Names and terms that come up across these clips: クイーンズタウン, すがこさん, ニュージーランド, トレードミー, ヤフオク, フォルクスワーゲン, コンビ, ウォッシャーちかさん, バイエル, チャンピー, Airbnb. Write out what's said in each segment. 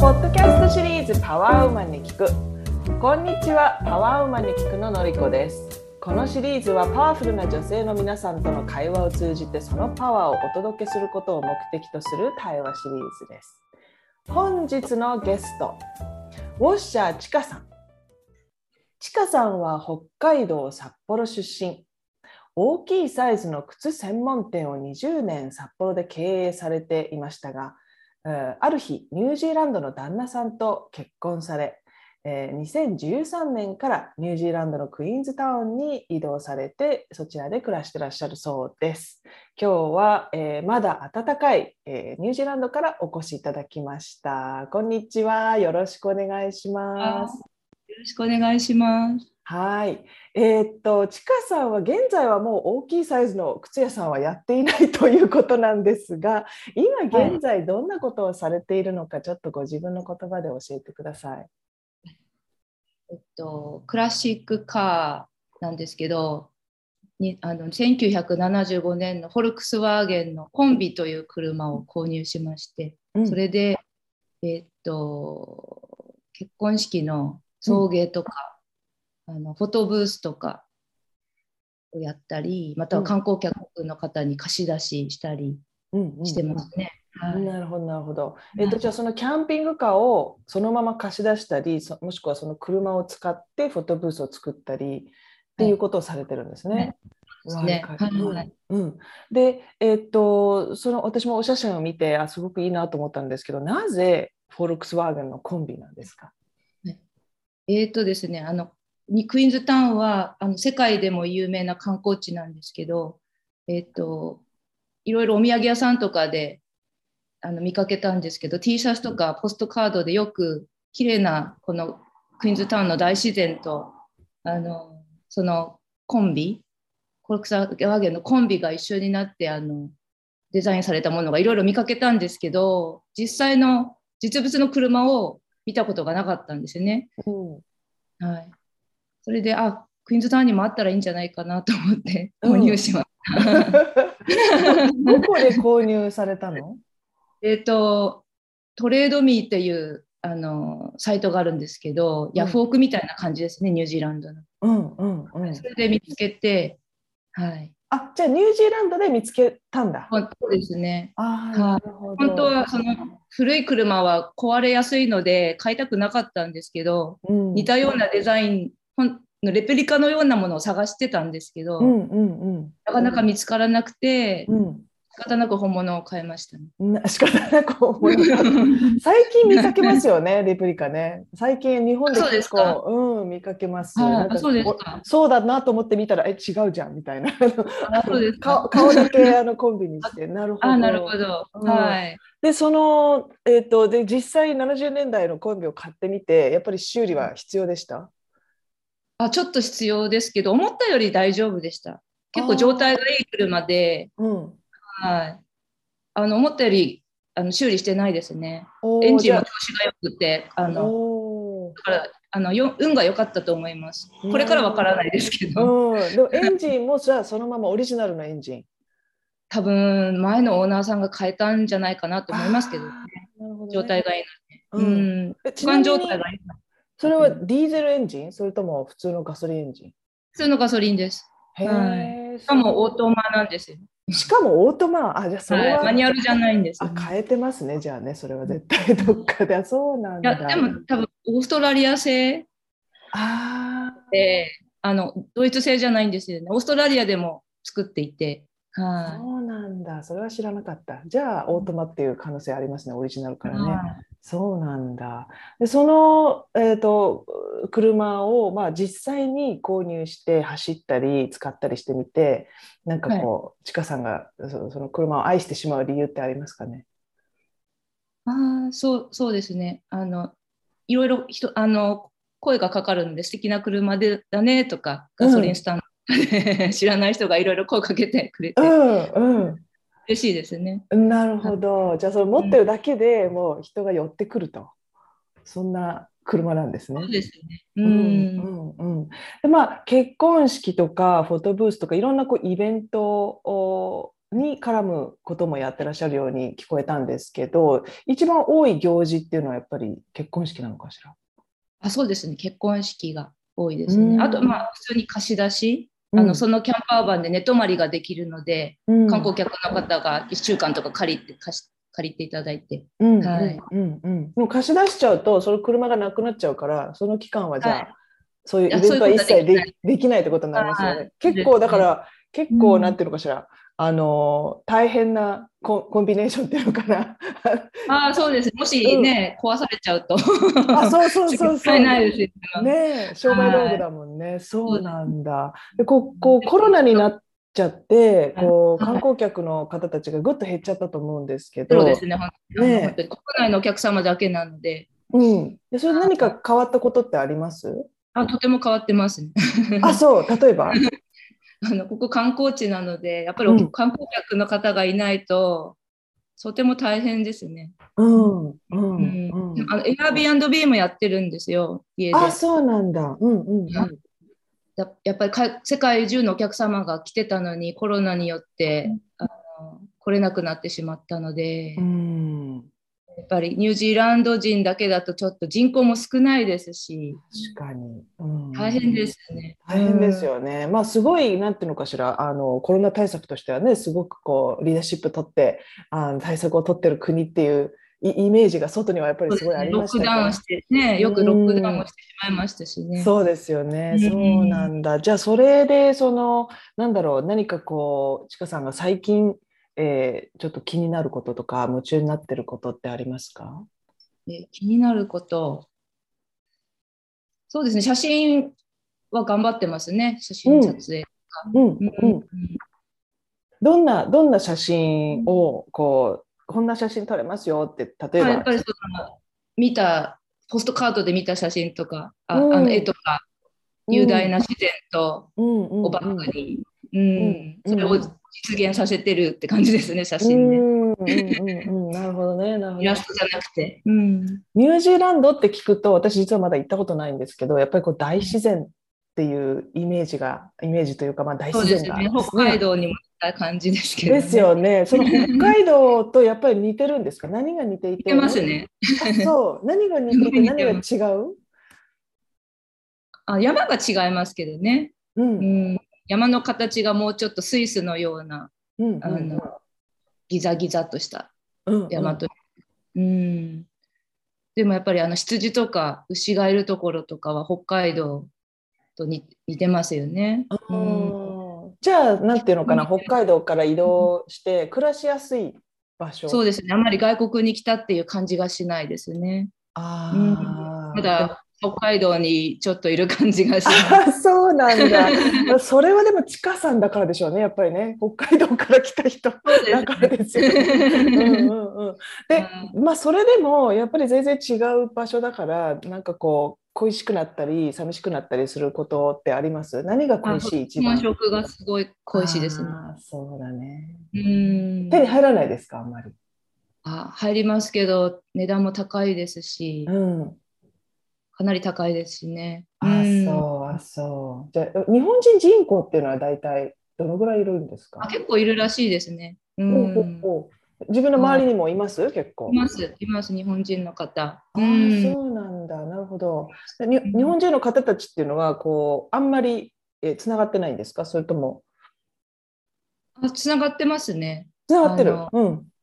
ポッドキャストシリーズパワーウーマンに聞く。こんにちは、パワーウーマンに聞くののりこです。このシリーズはパワフルな女性の皆さんとの会話を通じてそのパワーをお届けすることを目的とする対話シリーズです。本日のゲスト、ウォッシャーちかさん。ちかさんは北海道札幌出身。大きいサイズの靴専門店を20年札幌で経営されていましたが、ある日ニュージーランドの旦那さんと結婚され、2013年からニュージーランドのクイーンズタウンに移動されて、そちらで暮らしてらっしゃるそうです。今日は、まだ暖かい、ニュージーランドからお越しいただきました。こんにちは、よろしくお願いします。よろしくお願いします。はい。ちかさんは現在はもう大きいサイズの靴屋さんはやっていないということなんですが、今現在どんなことをされているのか、ちょっとご自分の言葉で教えてください。クラシックカーなんですけど、1975年のフォルクスワーゲンのコンビという車を購入しまして、それで、結婚式の送迎とか、フォトブースとかをやったり、または観光客の方に貸し出ししたりしてますね。なるほどなるほど。じゃあそのキャンピングカーをそのまま貸し出したり、もしくはその車を使ってフォトブースを作ったりっていうことをされてるんですね。で、その私もお写真を見て、すごくいいなと思ったんですけど、なぜフォルクスワーゲンのコンビなんですか？ですね、クイーンズタウンは世界でも有名な観光地なんですけど、いろいろお土産屋さんとかで見かけたんですけど、 T シャツとかポストカードでよく綺麗なこのクイーンズタウンの大自然とそのコンビ、フォルクスワーゲンのコンビが一緒になってデザインされたものがいろいろ見かけたんですけど、実際の実物の車を見たことがなかったんですよね。はい、それでクイーンズタウンにもあったらいいんじゃないかなと思って購入しました。どこで購入されたの？トレードミーっていうサイトがあるんですけど、ヤフオクみたいな感じですね、ニュージーランドの。それで見つけて、はい。じゃあニュージーランドで見つけたんだ。そうですね。本当はその古い車は壊れやすいので買いたくなかったんですけど、似たようなデザインのレプリカのようなものを探してたんですけど、なかなか見つからなくて、仕方なく本物を買いましたね。仕方なく本物。最近見かけますよね、レプリカね。最近日本で結構見かけます。そうだなと思って見たら、違うじゃんみたいな。顔だけコンビにして、なるほど。なるほど。はい。でで実際70年代のコンビを買ってみて、やっぱり修理は必要でした？ちょっと必要ですけど、思ったより大丈夫でした。結構状態がいい車で。はい、思ったより修理してないですね。エンジンも調子がよくて、だから運が良かったと思います。これからわからないですけど。エンジンもじゃあそのままオリジナルのエンジン。多分前のオーナーさんが変えたんじゃないかなと思いますけどね。状態がいいので。ちなみにそれはディーゼルエンジン、それとも普通のガソリンエンジン？普通のガソリンです。しかもオートマなんですよ。しかもオートマ、じゃあそれはマニュアルじゃないんですね。変えてますね、じゃあね、それは絶対どっかで。そうなんだ。でも多分オーストラリア製で、ドイツ製じゃないんですよね。オーストラリアでも作っていて。そうなんだ、それは知らなかった。じゃあオートマっていう可能性ありますね、オリジナルからね。そうなんだ。でその、車を、実際に購入して走ったり使ったりしてみて、なんかちかさんがその車を愛してしまう理由ってありますかね？そうですね。いろいろ声がかかるので、素敵な車でだねとか、ガソリンスタンドで、知らない人がいろいろ声かけてくれて。嬉しいですね。なるほど。じゃあそれ持ってるだけでもう人が寄ってくると、そんな車なんですね。そうですね。結婚式とかフォトブースとかいろんなイベントに絡むこともやってらっしゃるように聞こえたんですけど、一番多い行事っていうのはやっぱり結婚式なのかしら。あ、そうですね、結婚式が多いですね。あと、まあ、普通に貸し出し、そのキャンパーバンで寝泊まりができるので、観光客の方が1週間とか借りていただいて、もう貸し出しちゃうとその車がなくなっちゃうから、その期間はじゃあ、そういうイベントは一切できないってことになりますよね。結構だから、結構なんていうのかしら、大変なコンビネーションっていうのかな。あ、そうです。もしね、壊されちゃうとあ、そう使えないですよね。商売道具だもんね。そうなんだ。で、こうコロナになっちゃって、こう観光客の方たちがぐっと減っちゃったと思うんですけど、そうですね、本当に国内のお客様だけなので、で、それ何か変わったことってあります？あ、とても変わってますね。あ、そう、例えばここ観光地なので、やっぱり観光客の方がいないと、とても大変ですね。Airbnb もやってるんですよ、家で。あ、そうなんだ。やっぱり世界中のお客様が来てたのに、コロナによって来れなくなってしまったので、やっぱりニュージーランド人だけだとちょっと人口も少ないですし、確かに、大変ですね。大変ですよね。まあ、すごい、なんていうのかしら、コロナ対策としてはね、すごくこうリーダーシップ取って、対策を取ってる国っていうイメージが外にはやっぱりすごいありましたね。ロックダウンしてね、よくロックダウンをしてしまいましたしね。そうですよね。そうなんだ。じゃあ、それでなんだろう、何かこうちかさんが最近ちょっと気になることとか夢中になってることってありますか？気になること、そうですね、写真は頑張ってますね。写真撮影とか、どんな写真をこんな写真撮れますよって、例えば、やっぱり見たポストカードで見た写真とか、絵とか、雄大な自然とをバックに、それを実現させてるって感じですね、写真で。なるほどね。イラストじゃなくて、ニュージーランドって聞くと、私実はまだ行ったことないんですけど、やっぱりこう大自然っていうイメージというか、まあ、大自然が、そうですね、北海道にも似た感じですけど、ね、ですよね。その北海道とやっぱり似てるんですか？何が似ていて、似てますね。そう、何が似ていて何が違う？あ、山が違いますけどね。山の形がもうちょっとスイスのような、ギザギザとした山と、でもやっぱり羊とか牛がいるところとかは北海道と似てますよね。じゃあ、なんていうのかな、北海道から移動して暮らしやすい場所。そうですね、あまり外国に来たっていう感じがしないですね。ただ北海道にちょっといる感じがします。そうなんだ。それはでもちかさんだからでしょうね、やっぱりね、北海道から来た人だからですよね。で、まあ、それでもやっぱり全然違う場所だから、なんかこう恋しくなったり寂しくなったりすることってあります？何が恋しい？一番食がすごい恋しいですね。そうだね。手に入らないですか？あんまり。入りますけど、値段も高いですし、かなり高いですしね。そう。じゃあ、日本人人口っていうのは大体どのぐらいいるんですか？結構いるらしいですね。自分の周りにもいます？結構。います、日本人の方。そうなんだ、なるほど。日本人の方たちっていうのは、あんまりつながってないんですか？それとも。つながってますね。つながってる。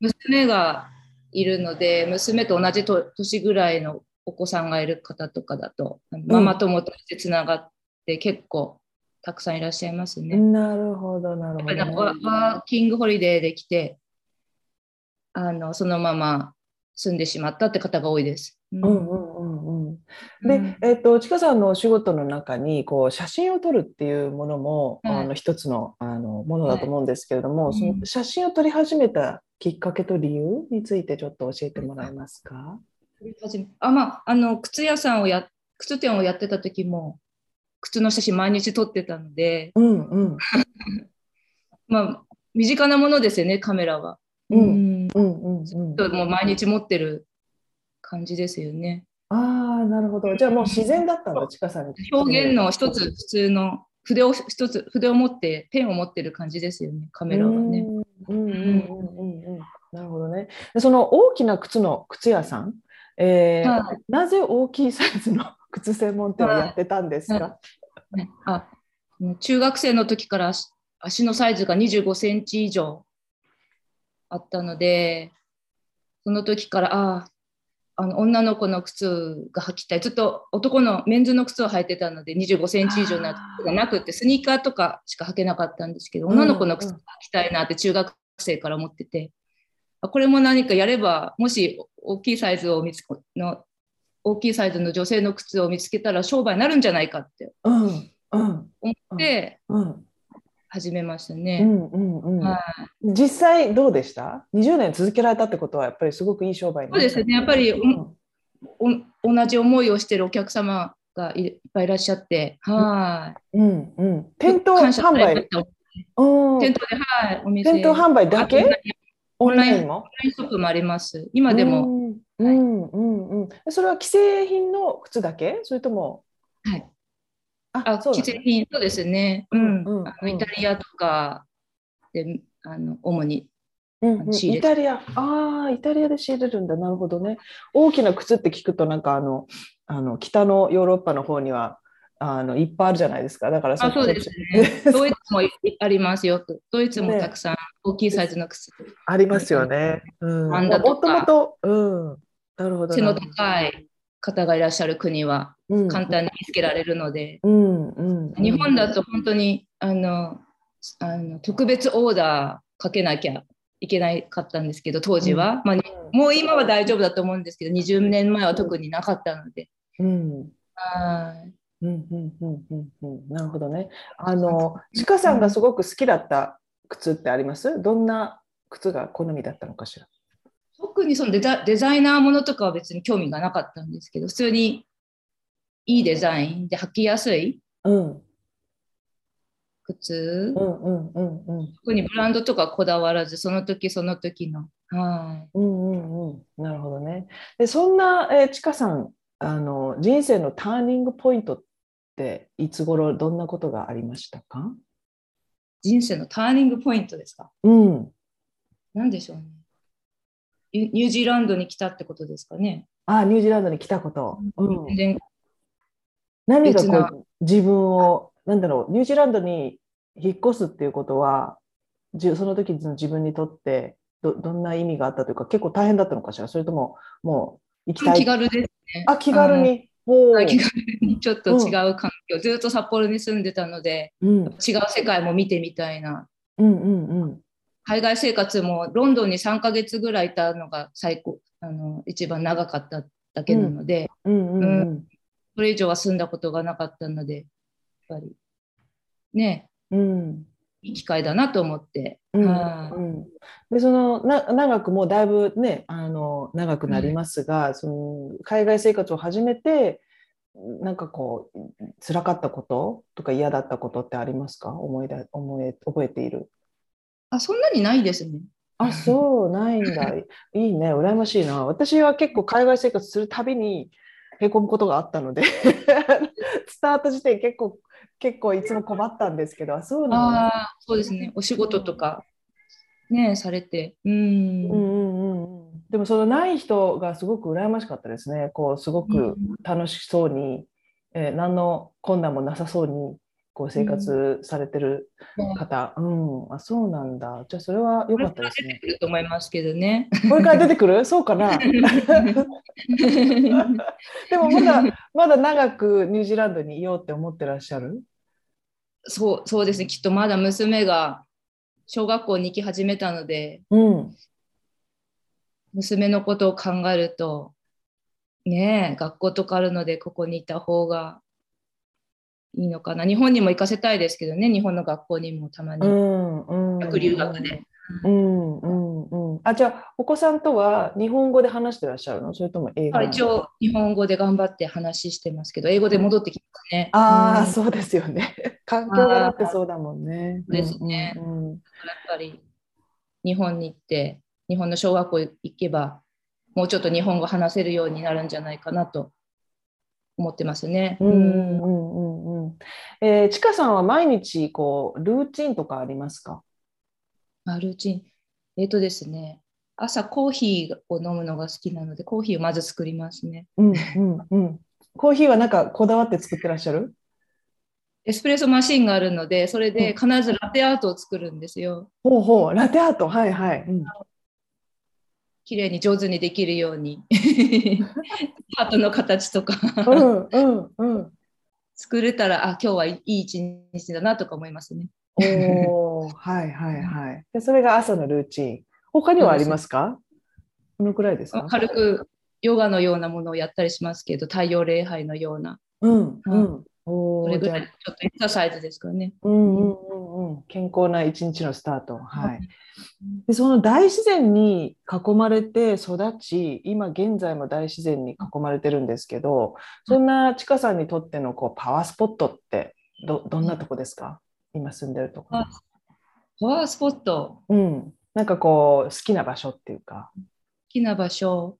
娘がいるので、娘と同じ年ぐらいのお子さんがいる方とかだと、ママ友としてつながって結構たくさんいらっしゃいますね。なるほど、なるほど、ね。ワーキングホリデーで来て、そのまま住んでしまったって方が多いです。で、ちかさんのお仕事の中に写真を撮るっていうものも、一つの、ものだと思うんですけれども、その写真を撮り始めたきっかけと理由についてちょっと教えてもらえますか？靴店をやってた時も靴の写真毎日撮ってたので、まあ、身近なものですよね、カメラは。もう毎日持ってる感じですよね。なるほど。じゃあ、もう自然だったの、ちかさんに。表現の一つ、普通の筆を持ってペンを持ってる感じですよね、カメラはね。なるほどね。その大きな靴の靴屋さん、はい、なぜ大きいサイズの靴専門店をやってたんですか？はいはい、中学生の時から足のサイズが25センチ以上あったので、その時から女の子の靴が履きたい、ちょっと男のメンズの靴を履いてたので25センチ以上がなくて、スニーカーとかしか履けなかったんですけど、女の子の靴履きたいなって中学生から思ってて、これも何かやれば、もし大きいサイズの女性の靴を見つけたら商売になるんじゃないかって思って始めましたね。実際どうでした？20年続けられたってことはやっぱりすごくいい商売になった。そうですね、やっぱり同じ思いをしているお客様がいっぱいいらっしゃって、はい、うんうん、店頭販売、店頭販売だけ？オンラインも？オンラインショップもあります今でも。それは既製品の靴だけ？それとも、はい、既製品、そうですね、イタリアとかで主に仕入れて、イタリアで仕入れるんだ。なるほどね。大きな靴って聞くとなんか北のヨーロッパの方にはいっぱいあるじゃないですか。だからそうですね。ドイツもありますよ。ドイツもたくさん大きいサイズの靴ありますよね。もともと背の高い方がいらっしゃる国は簡単に見つけられるので、日本だと本当に特別オーダーかけなきゃいけないかったんですけど、当時は、もう今は大丈夫だと思うんですけど、20年前は特になかったので。なるほどね。ちかさんがすごく好きだった靴ってあります？どんな靴が好みだったのかしら？特にそのデザイナーものとかは別に興味がなかったんですけど、普通にいいデザインで履きやすい靴、特にブランドとかこだわらず、その時その時の。なるほどね。で、そんなちかさん、人生のターニングポイントっていつ頃、どんなことがありましたか？人生のターニングポイントですか？何でしょうね。ニュージーランドに来たってことですかね。ニュージーランドに来たこと。何が自分を、なんだろう、ニュージーランドに引っ越すっていうことは、その時の自分にとってどんな意味があったというか、結構大変だったのかしら、それとももう行きたい。気軽ですね。気軽に。気軽にちょっと違う環境、ずっと札幌に住んでたので、違う世界も見てみたいな。海外生活もロンドンに3ヶ月ぐらいいたのが最高、一番長かっただけなので、それ以上は住んだことがなかったので、やっぱりね、いい機会だなと思って。で、その長く、もうだいぶね、長くなりますが、その海外生活を始めて、なんかこう辛かったこととか嫌だったことってありますか？覚えている？そんなにないですね。そう、ないんだ。いいね、羨ましいな。私は結構海外生活するたびにへこむことがあったのでスタート時点結構いつも困ったんですけど、そうなんだ。そうですね。お仕事とかねされて、でもそのない人がすごく羨ましかったですね。こうすごく楽しそうに、何の困難もなさそうにこう生活されてる方、そうなんだ。じゃあそれは良かったですね。これから出てくると思いますけどね。これから出てくる？そうかな。でもまだ長くニュージーランドにいようって思ってらっしゃる？そうですね。きっとまだ娘が小学校に行き始めたので、娘のことを考えるとね、学校とかあるのでここにいた方がいいのかな。日本にも行かせたいですけどね、日本の学校にもたまに留学で。じゃあお子さんとは日本語で話してらっしゃるの？それとも英語？一応日本語で頑張って話してますけど、英語で戻ってきますね。そうですよね。環境がだってそうだもんね。ですね。だからやっぱり日本に行って日本の小学校行けばもうちょっと日本語話せるようになるんじゃないかなと思ってますね。ちかさんは毎日こうルーチンとかありますか？ルーチン、ですね、朝コーヒーを飲むのが好きなのでコーヒーをまず作りますね。コーヒーはなんかこだわって作ってらっしゃる？エスプレッソマシンがあるので、それで必ずラテアートを作るんですよ。ほうほう、ラテアート、はいはい。綺麗に上手にできるようにハートの形とか作れたら、あ、今日はいい一日だなとか思いますね。おー、はいはいはい。で、それが朝のルーチン。他にはありますか？このくらいですか？軽くヨガのようなものをやったりしますけど、太陽礼拝のような。それぐらい、ちょっとエクササイズですからね。健康な一日のスタート。はい。で、その大自然に囲まれて育ち、今現在も大自然に囲まれてるんですけど、そんなちかさんにとってのこうパワースポットってどんなとこですか？今住んでるとこ。パワースポット。なんかこう好きな場所っていうか。好きな場所。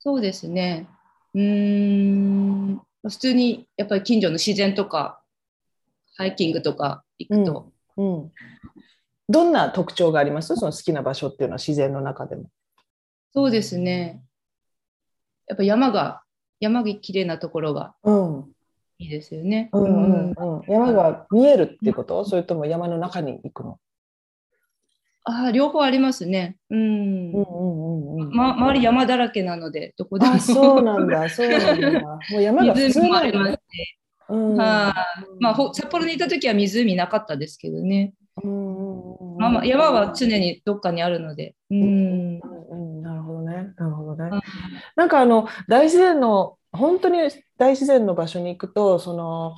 そうですね。普通にやっぱり近所の自然とかハイキングとか行くと、どんな特徴があります？その好きな場所っていうのは自然の中でも。そうですね。やっぱ山が綺麗なところがいいですよね。山が見えるっていうこと？それとも山の中に行くの？両方ありますね。周り山だらけなので、どこでも。そうなんだ、そうなんだ。もう山が普通にありますね。札幌にいた時は湖なかったですけどね。山は常にどっかにあるので。なるほどね、なるほどね。なんか本当に大自然の場所に行くと、その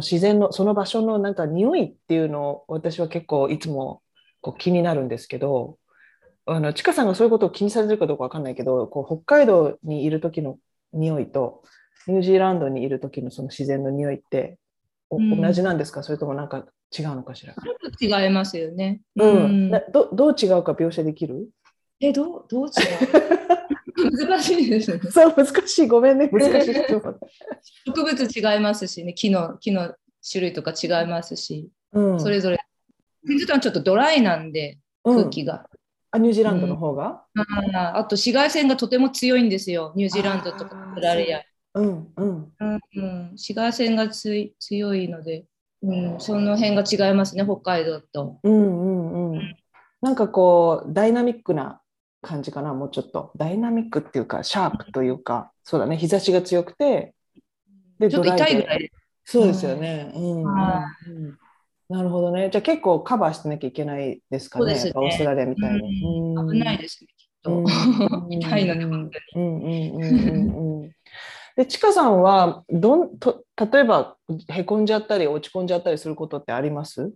自然のその場所のなんか匂いっていうのを私は結構いつも気になるんですけど、ちかさんがそういうことを気にされてるかどうかわかんないけど、こう北海道にいる時の匂いとニュージーランドにいる時のその自然の匂いって同じなんですか？それともなんか違うのかしら？違いますよね。どう違うか描写できる？どう違う？難しいですね。そう、難しい。ごめんね。難しい質問。植物違いますしね。木の種類とか違いますし、それぞれ。ニュージーランドはちょっとドライなんで、空気が。ニュージーランドの方が、あと紫外線がとても強いんですよ、ニュージーランドとかオーストラリア。紫外線が強いので、その辺が違いますね、北海道と。なんかこうダイナミックな感じかな。もうちょっとダイナミックっていうかシャープというか、そうだね、日差しが強くてでちょっと痛いぐらい。そうですよね。なるほどね。じゃあ結構カバーしてなきゃいけないですかね。そうですね。オーストラリアみたいに。危ないですね、きっと。痛いので、本当に。で、ちかさんは例えば、へこんじゃったり、落ち込んじゃったりすることってあります？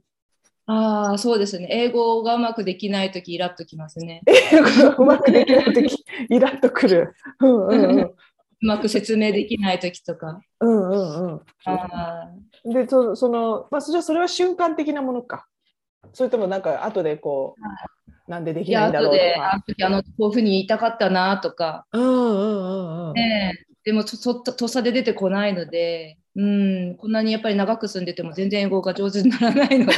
そうですね。英語がうまくできないとき、イラッときますね。英語がうまくできないとき、イラッとくる。うまく説明できないときとか。で、それは瞬間的なものか。それともなんか後でこう、なんでできないんだろうとか。後でこういうふうに言いたかったなとか。でもとっさで出てこないので、こんなにやっぱり長く住んでても全然英語が上手にならないので。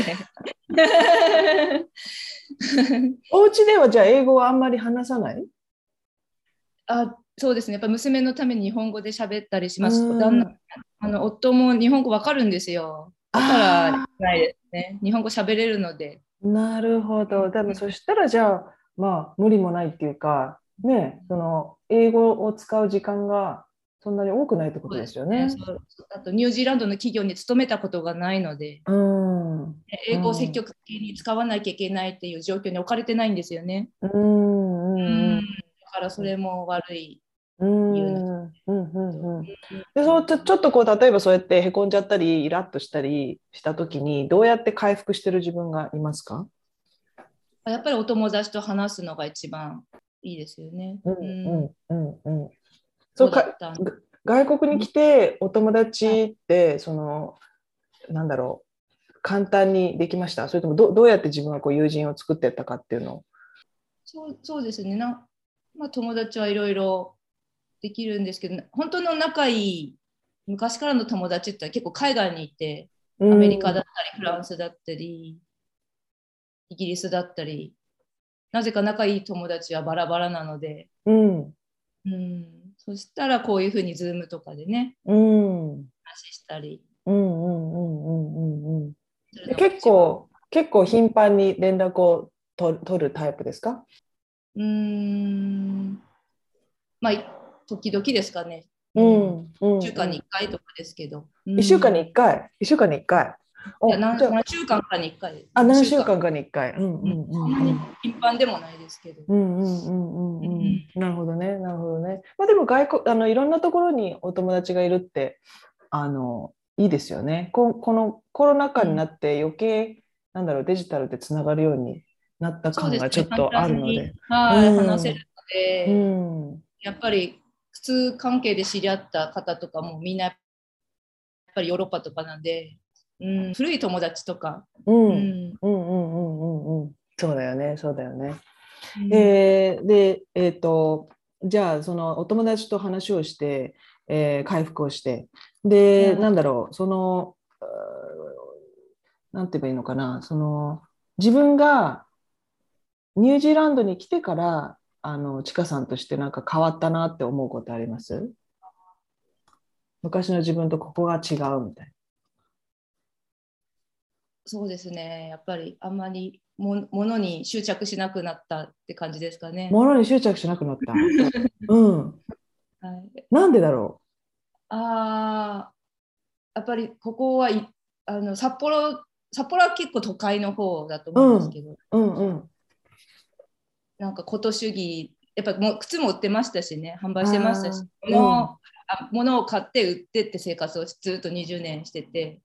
お家ではじゃあ英語はあんまり話さない？そうですね。やっぱ娘のために日本語で喋ったりします。夫も日本語わかるんですよ。だからないですね。日本語喋れるので。なるほど。でもそしたらじゃあ、無理もないっていうかね、その英語を使う時間がそんなに多くないってことですよね。あとニュージーランドの企業に勤めたことがないので、英語を積極的に使わなきゃいけないっていう状況に置かれてないんですよね。だからそれも悪い。ちょっとこう例えばそうやってへこんじゃったりイラッとしたりした時にどうやって回復してる自分がいますか？やっぱりお友達と話すのが一番いいですよね。外国に来てお友達ってなんだろう、簡単にできました？それともどうやって自分はこう友人を作ってったかっていうのを。そうですね。友達はいろいろできるんですけど、本当の仲いい昔からの友達って結構海外にいて、アメリカだったりフランスだったりイギリスだったり、なぜか仲いい友達はバラバラなので、うんうん、そしたらこういうふうにズームとかでね、うん、話したり、うんうんうんうんうん、結構頻繁に連絡を取るタイプですか？まあ時々ですかね。うんうん、1週間に1回とかですけど、うん、1週間に1回1週間に1回いや 何週間かに1回あ何週間かに1回、うんうんうん、頻繁でもないですけど、うんうんうんうん、なるほどねなるほどね。まあ、でもいろんなところにお友達がいるっていいですよね。このコロナ禍になって余計なんだろうデジタルでつながるようになった感がちょっとあるので、話せるので、うん、やっぱり普通関係で知り合った方とかもみんなやっぱりヨーロッパとかなんで、うん、古い友達とか、うんうんうんうんうん、そうだよねそうだよね、うん、でじゃあそのお友達と話をして、回復をしてで、うん、なんだろうそのなんて言えばいいのかなその自分がニュージーランドに来てからちかさんとしてなんか変わったなって思うことあります？昔の自分とここが違うみたいな。そうですねやっぱりあんまり物に執着しなくなったって感じですかね。物に執着しなくなったうん、はい、なんでだろう。やっぱりここは札幌は結構都会の方だと思うんですけど、うん、うんうんなんかこと主義やっぱもう靴も売ってましたしね販売してましたし物を買って売ってって生活をずっと20年してて、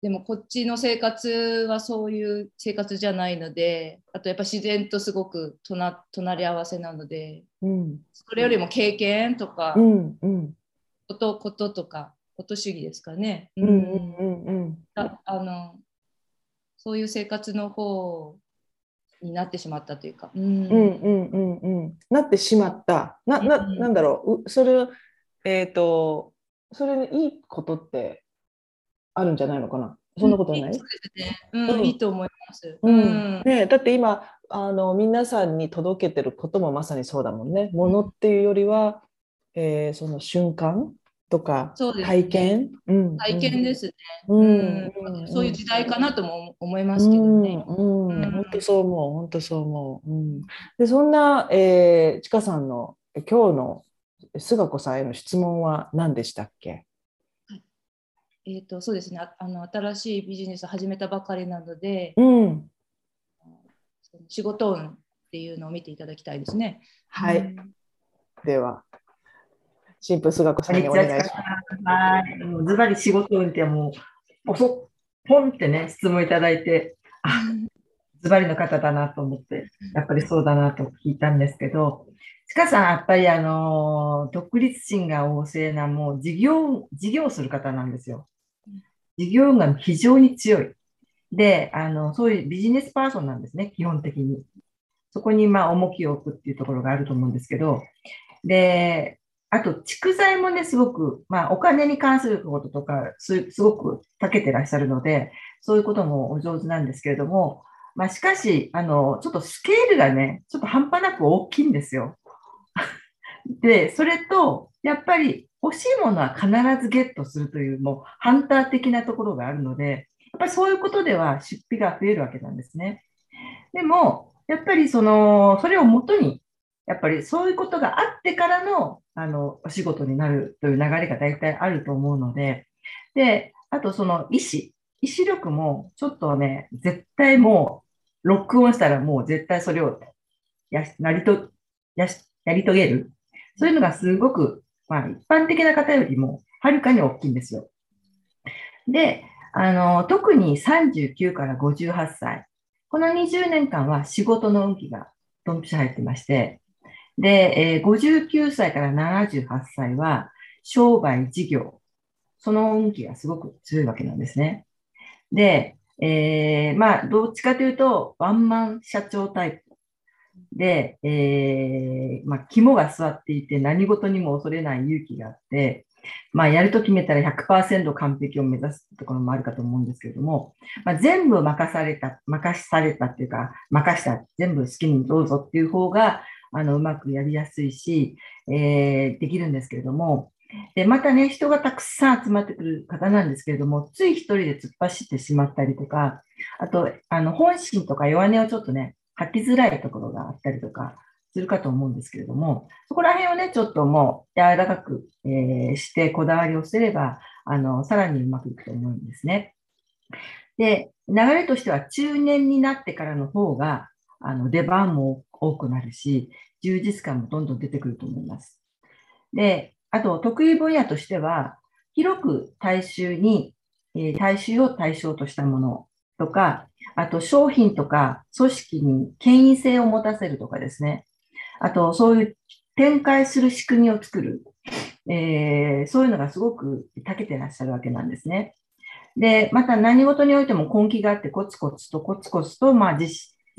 でもこっちの生活はそういう生活じゃないので、あとやっぱ自然とすごく隣り合わせなので、うん、それよりも経験とか、うんうん、こととかこと主義ですかね、うんうんうんうん、そういう生活の方になってしまったというか、うんうんうんうん、なってしまったなんだろうそれそれにいいことってあるんじゃないのかな。そんなことない？そうですね、うんうん、いいと思います、うんうんね、だって今皆さんに届けてることもまさにそうだもんね。ものっていうよりは、その瞬間とか体験、うん、体験ですね、うんうん、そういう時代かなとも思いますけどね、うんうん、本当そう思う本当そう思う、うん、でそんな、ちかさんの今日のすがこさんへの質問は何でしたっけ？そうですね新しいビジネスを始めたばかりなので、うん、仕事運っていうのを見ていただきたいですね。はい、うん、では新婦すがこさんにお願いします。はい、もうずばり仕事運ってもうポンってね質問いただいて、あ、ずばりの方だなと思ってやっぱりそうだなと聞いたんですけど、ちかさんやっぱり独立心が旺盛なもう事業をする方なんですよ。事業運が非常に強いでそういうビジネスパーソンなんですね基本的に。そこにまあ重きを置くっていうところがあると思うんですけど、であと蓄財もねすごく、まあ、お金に関することとかすごく長けてらっしゃるのでそういうこともお上手なんですけれども、まあ、しかしちょっとスケールがねちょっと半端なく大きいんですよでそれとやっぱり欲しいものは必ずゲットするというもうハンター的なところがあるのでやっぱりそういうことでは出費が増えるわけなんですね。でもやっぱりそれをもとにやっぱりそういうことがあってからの、お仕事になるという流れが大体あると思うので、で、あとその意志力もちょっとね、絶対もう、ロックオンしたらもう絶対それをやり遂げる。そういうのがすごく、まあ一般的な方よりも、はるかに大きいんですよ。で、特に39から58歳。この20年間は仕事の運気がドンピシャ入ってまして、で、59歳から78歳は商売事業、その運気がすごく強いわけなんですね。で、まあ、どっちかというと、ワンマン社長タイプ。で、肝が据わっていて何事にも恐れない勇気があって、やると決めたら 100% 完璧を目指すところもあるかと思うんですけれども、全部任されたっていうか、任した、全部好きにどうぞっていう方が、うまくやりやすいし、できるんですけれども、でまたね、人がたくさん集まってくる方なんですけれども、つい一人で突っ走ってしまったりとか、あと本心とか弱音をちょっとね、吐きづらいところがあったりとかするかと思うんですけれども、そこら辺をね、ちょっともう柔らかく、してこだわりをすれば、さらにうまくいくと思うんですね。で、流れとしては中年になってからの方が出番も多くなるし、充実感もどんどん出てくると思います。で、あと得意分野としては、広く大衆を対象としたものとか、あと商品とか組織に権威性を持たせるとかですね。あとそういう展開する仕組みを作る。そういうのがすごく長けてらっしゃるわけなんですね。で、また何事においても根気があってコツコツと、自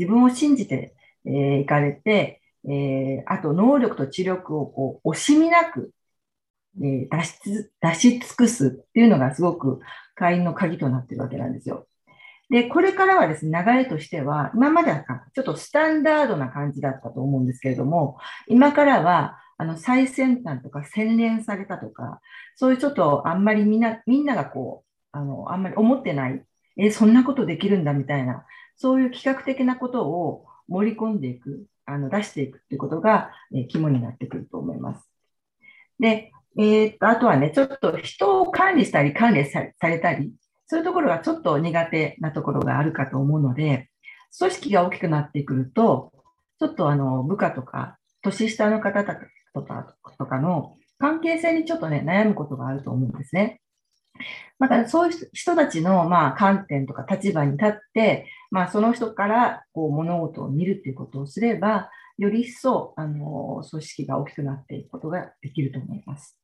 分を信じていかれて、あと能力と知力をこう惜しみなく出し尽くすっていうのがすごく会員の鍵となっているわけなんですよ。で、これからはですね、流れとしては、今まではちょっとスタンダードな感じだったと思うんですけれども、今からは、最先端とか洗練されたとか、そういうちょっとあんまりみんながこう、あんまり思ってない、そんなことできるんだみたいな、そういう企画的なことを盛り込んでいく、出していくっていうことが、肝になってくると思います。で、あとはね、ちょっと人を管理したり、管理されたり、そういうところがちょっと苦手なところがあるかと思うので、組織が大きくなってくると、ちょっと部下とか、年下の方とかの関係性にちょっとね、悩むことがあると思うんですね。また、そういう人たちの、観点とか立場に立って、その人からこう物事を見るっていうことをすれば、より一層、組織が大きくなっていくことができると思います。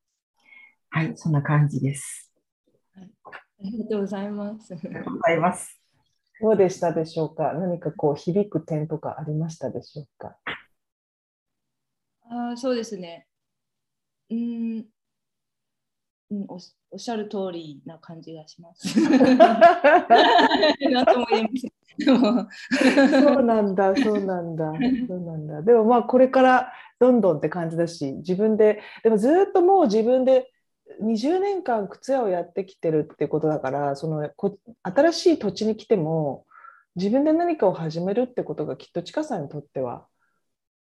はい、そんな感じです。ありがとうございます。どうでしたでしょうか。何かこう響く点とかありましたでしょうか。そうですね。おっしゃる通りな感じがします。なんとも言えません。そうなんだ。でもこれからどんどんって感じだし、でもずっともう自分で20年間靴屋をやってきてるってことだから、新しい土地に来ても自分で何かを始めるってことがきっとちかさんにとっては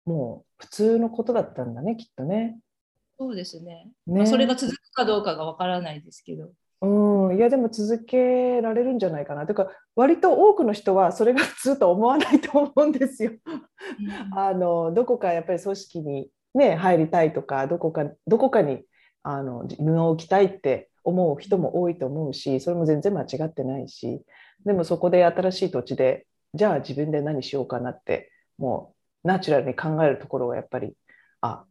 もう普通のことだったんだね、きっとね。そうですね。それが続くかどうかがわからないですけど。いや、でも続けられるんじゃないかな。というか、割と多くの人はそれが普通と思わないと思うんですよ。どこかやっぱり組織に、ね、入りたいとか、どこかに布を着たいって思う人も多いと思うし、それも全然間違ってないし、でもそこで新しい土地で、じゃあ自分で何しようかなってもうナチュラルに考えるところはやっぱり、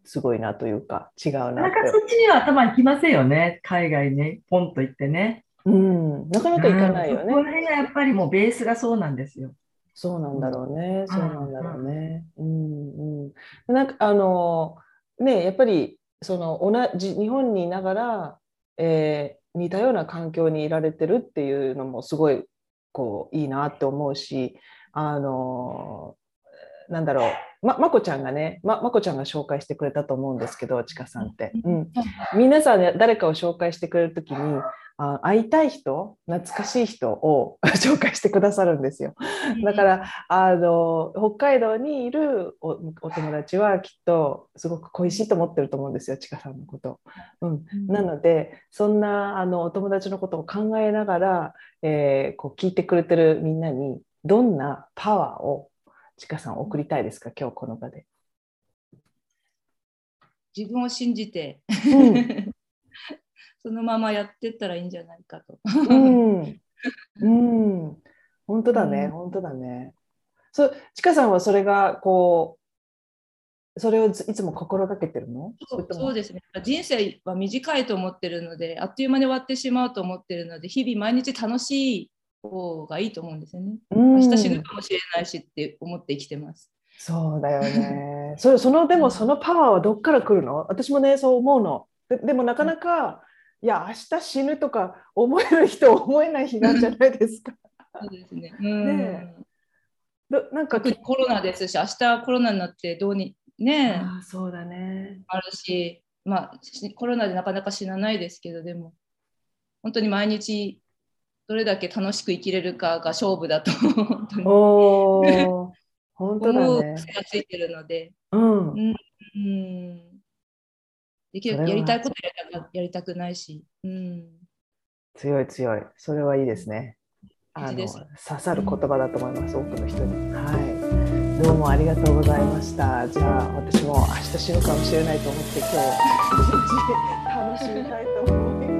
すごいなというか、違うなって。なんかそっちには頭にきませんよね、海外ね、ポンと行ってね。なかなか行かないよね。この辺がやっぱりもうベースがそうなんですよ。そうなんだろうね、なんかね、やっぱり同じ日本にいながら、似たような環境にいられてるっていうのもすごいこういいなって思うし、なんだろう、まこちゃんがね、まこちゃんが紹介してくれたと思うんですけど、ちかさんって、皆さん、ね、誰かを紹介してくれるときに会いたい人、懐かしい人を紹介してくださるんですよ。だから北海道にいる お友達はきっとすごく恋しいと思ってると思うんですよ、ちかさんのこと。なので、そんなお友達のことを考えながら、こう聞いてくれてるみんなにどんなパワーをちかさん送りたいですか、今日この場で。自分を信じて、そのままやってったらいいんじゃないかと。本当だね、本当だね。ちかさんはそれがこう、それをいつも心がけてるの？そうですね。人生は短いと思ってるので、あっという間に終わってしまうと思ってるので、日々毎日楽しい方がいいと思うんですよね。明日死ぬかもしれないしって思って生きてます。そうだよねでもそのパワーはどっから来るの？私もねそう思うの。 でもなかなか、いや明日死ぬとか思える人思えない日なんじゃないですかそうですね、ねなんか特にコロナですし、明日コロナになってどうにね、あそうだねあるし、まあ、コロナでなかなか死なないですけど、でも本当に毎日どれだけ楽しく生きれるかが勝負だと本当にお本当だね思う癖がついてるので、うんうんうん、できるやりたいことやりたくないし、うん、強いそれはいいですね。刺さる言葉だと思います、多くの人に、はい、どうもありがとうございました。じゃあ私も明日死ぬかもしれないと思って今日一日楽しみたいと思います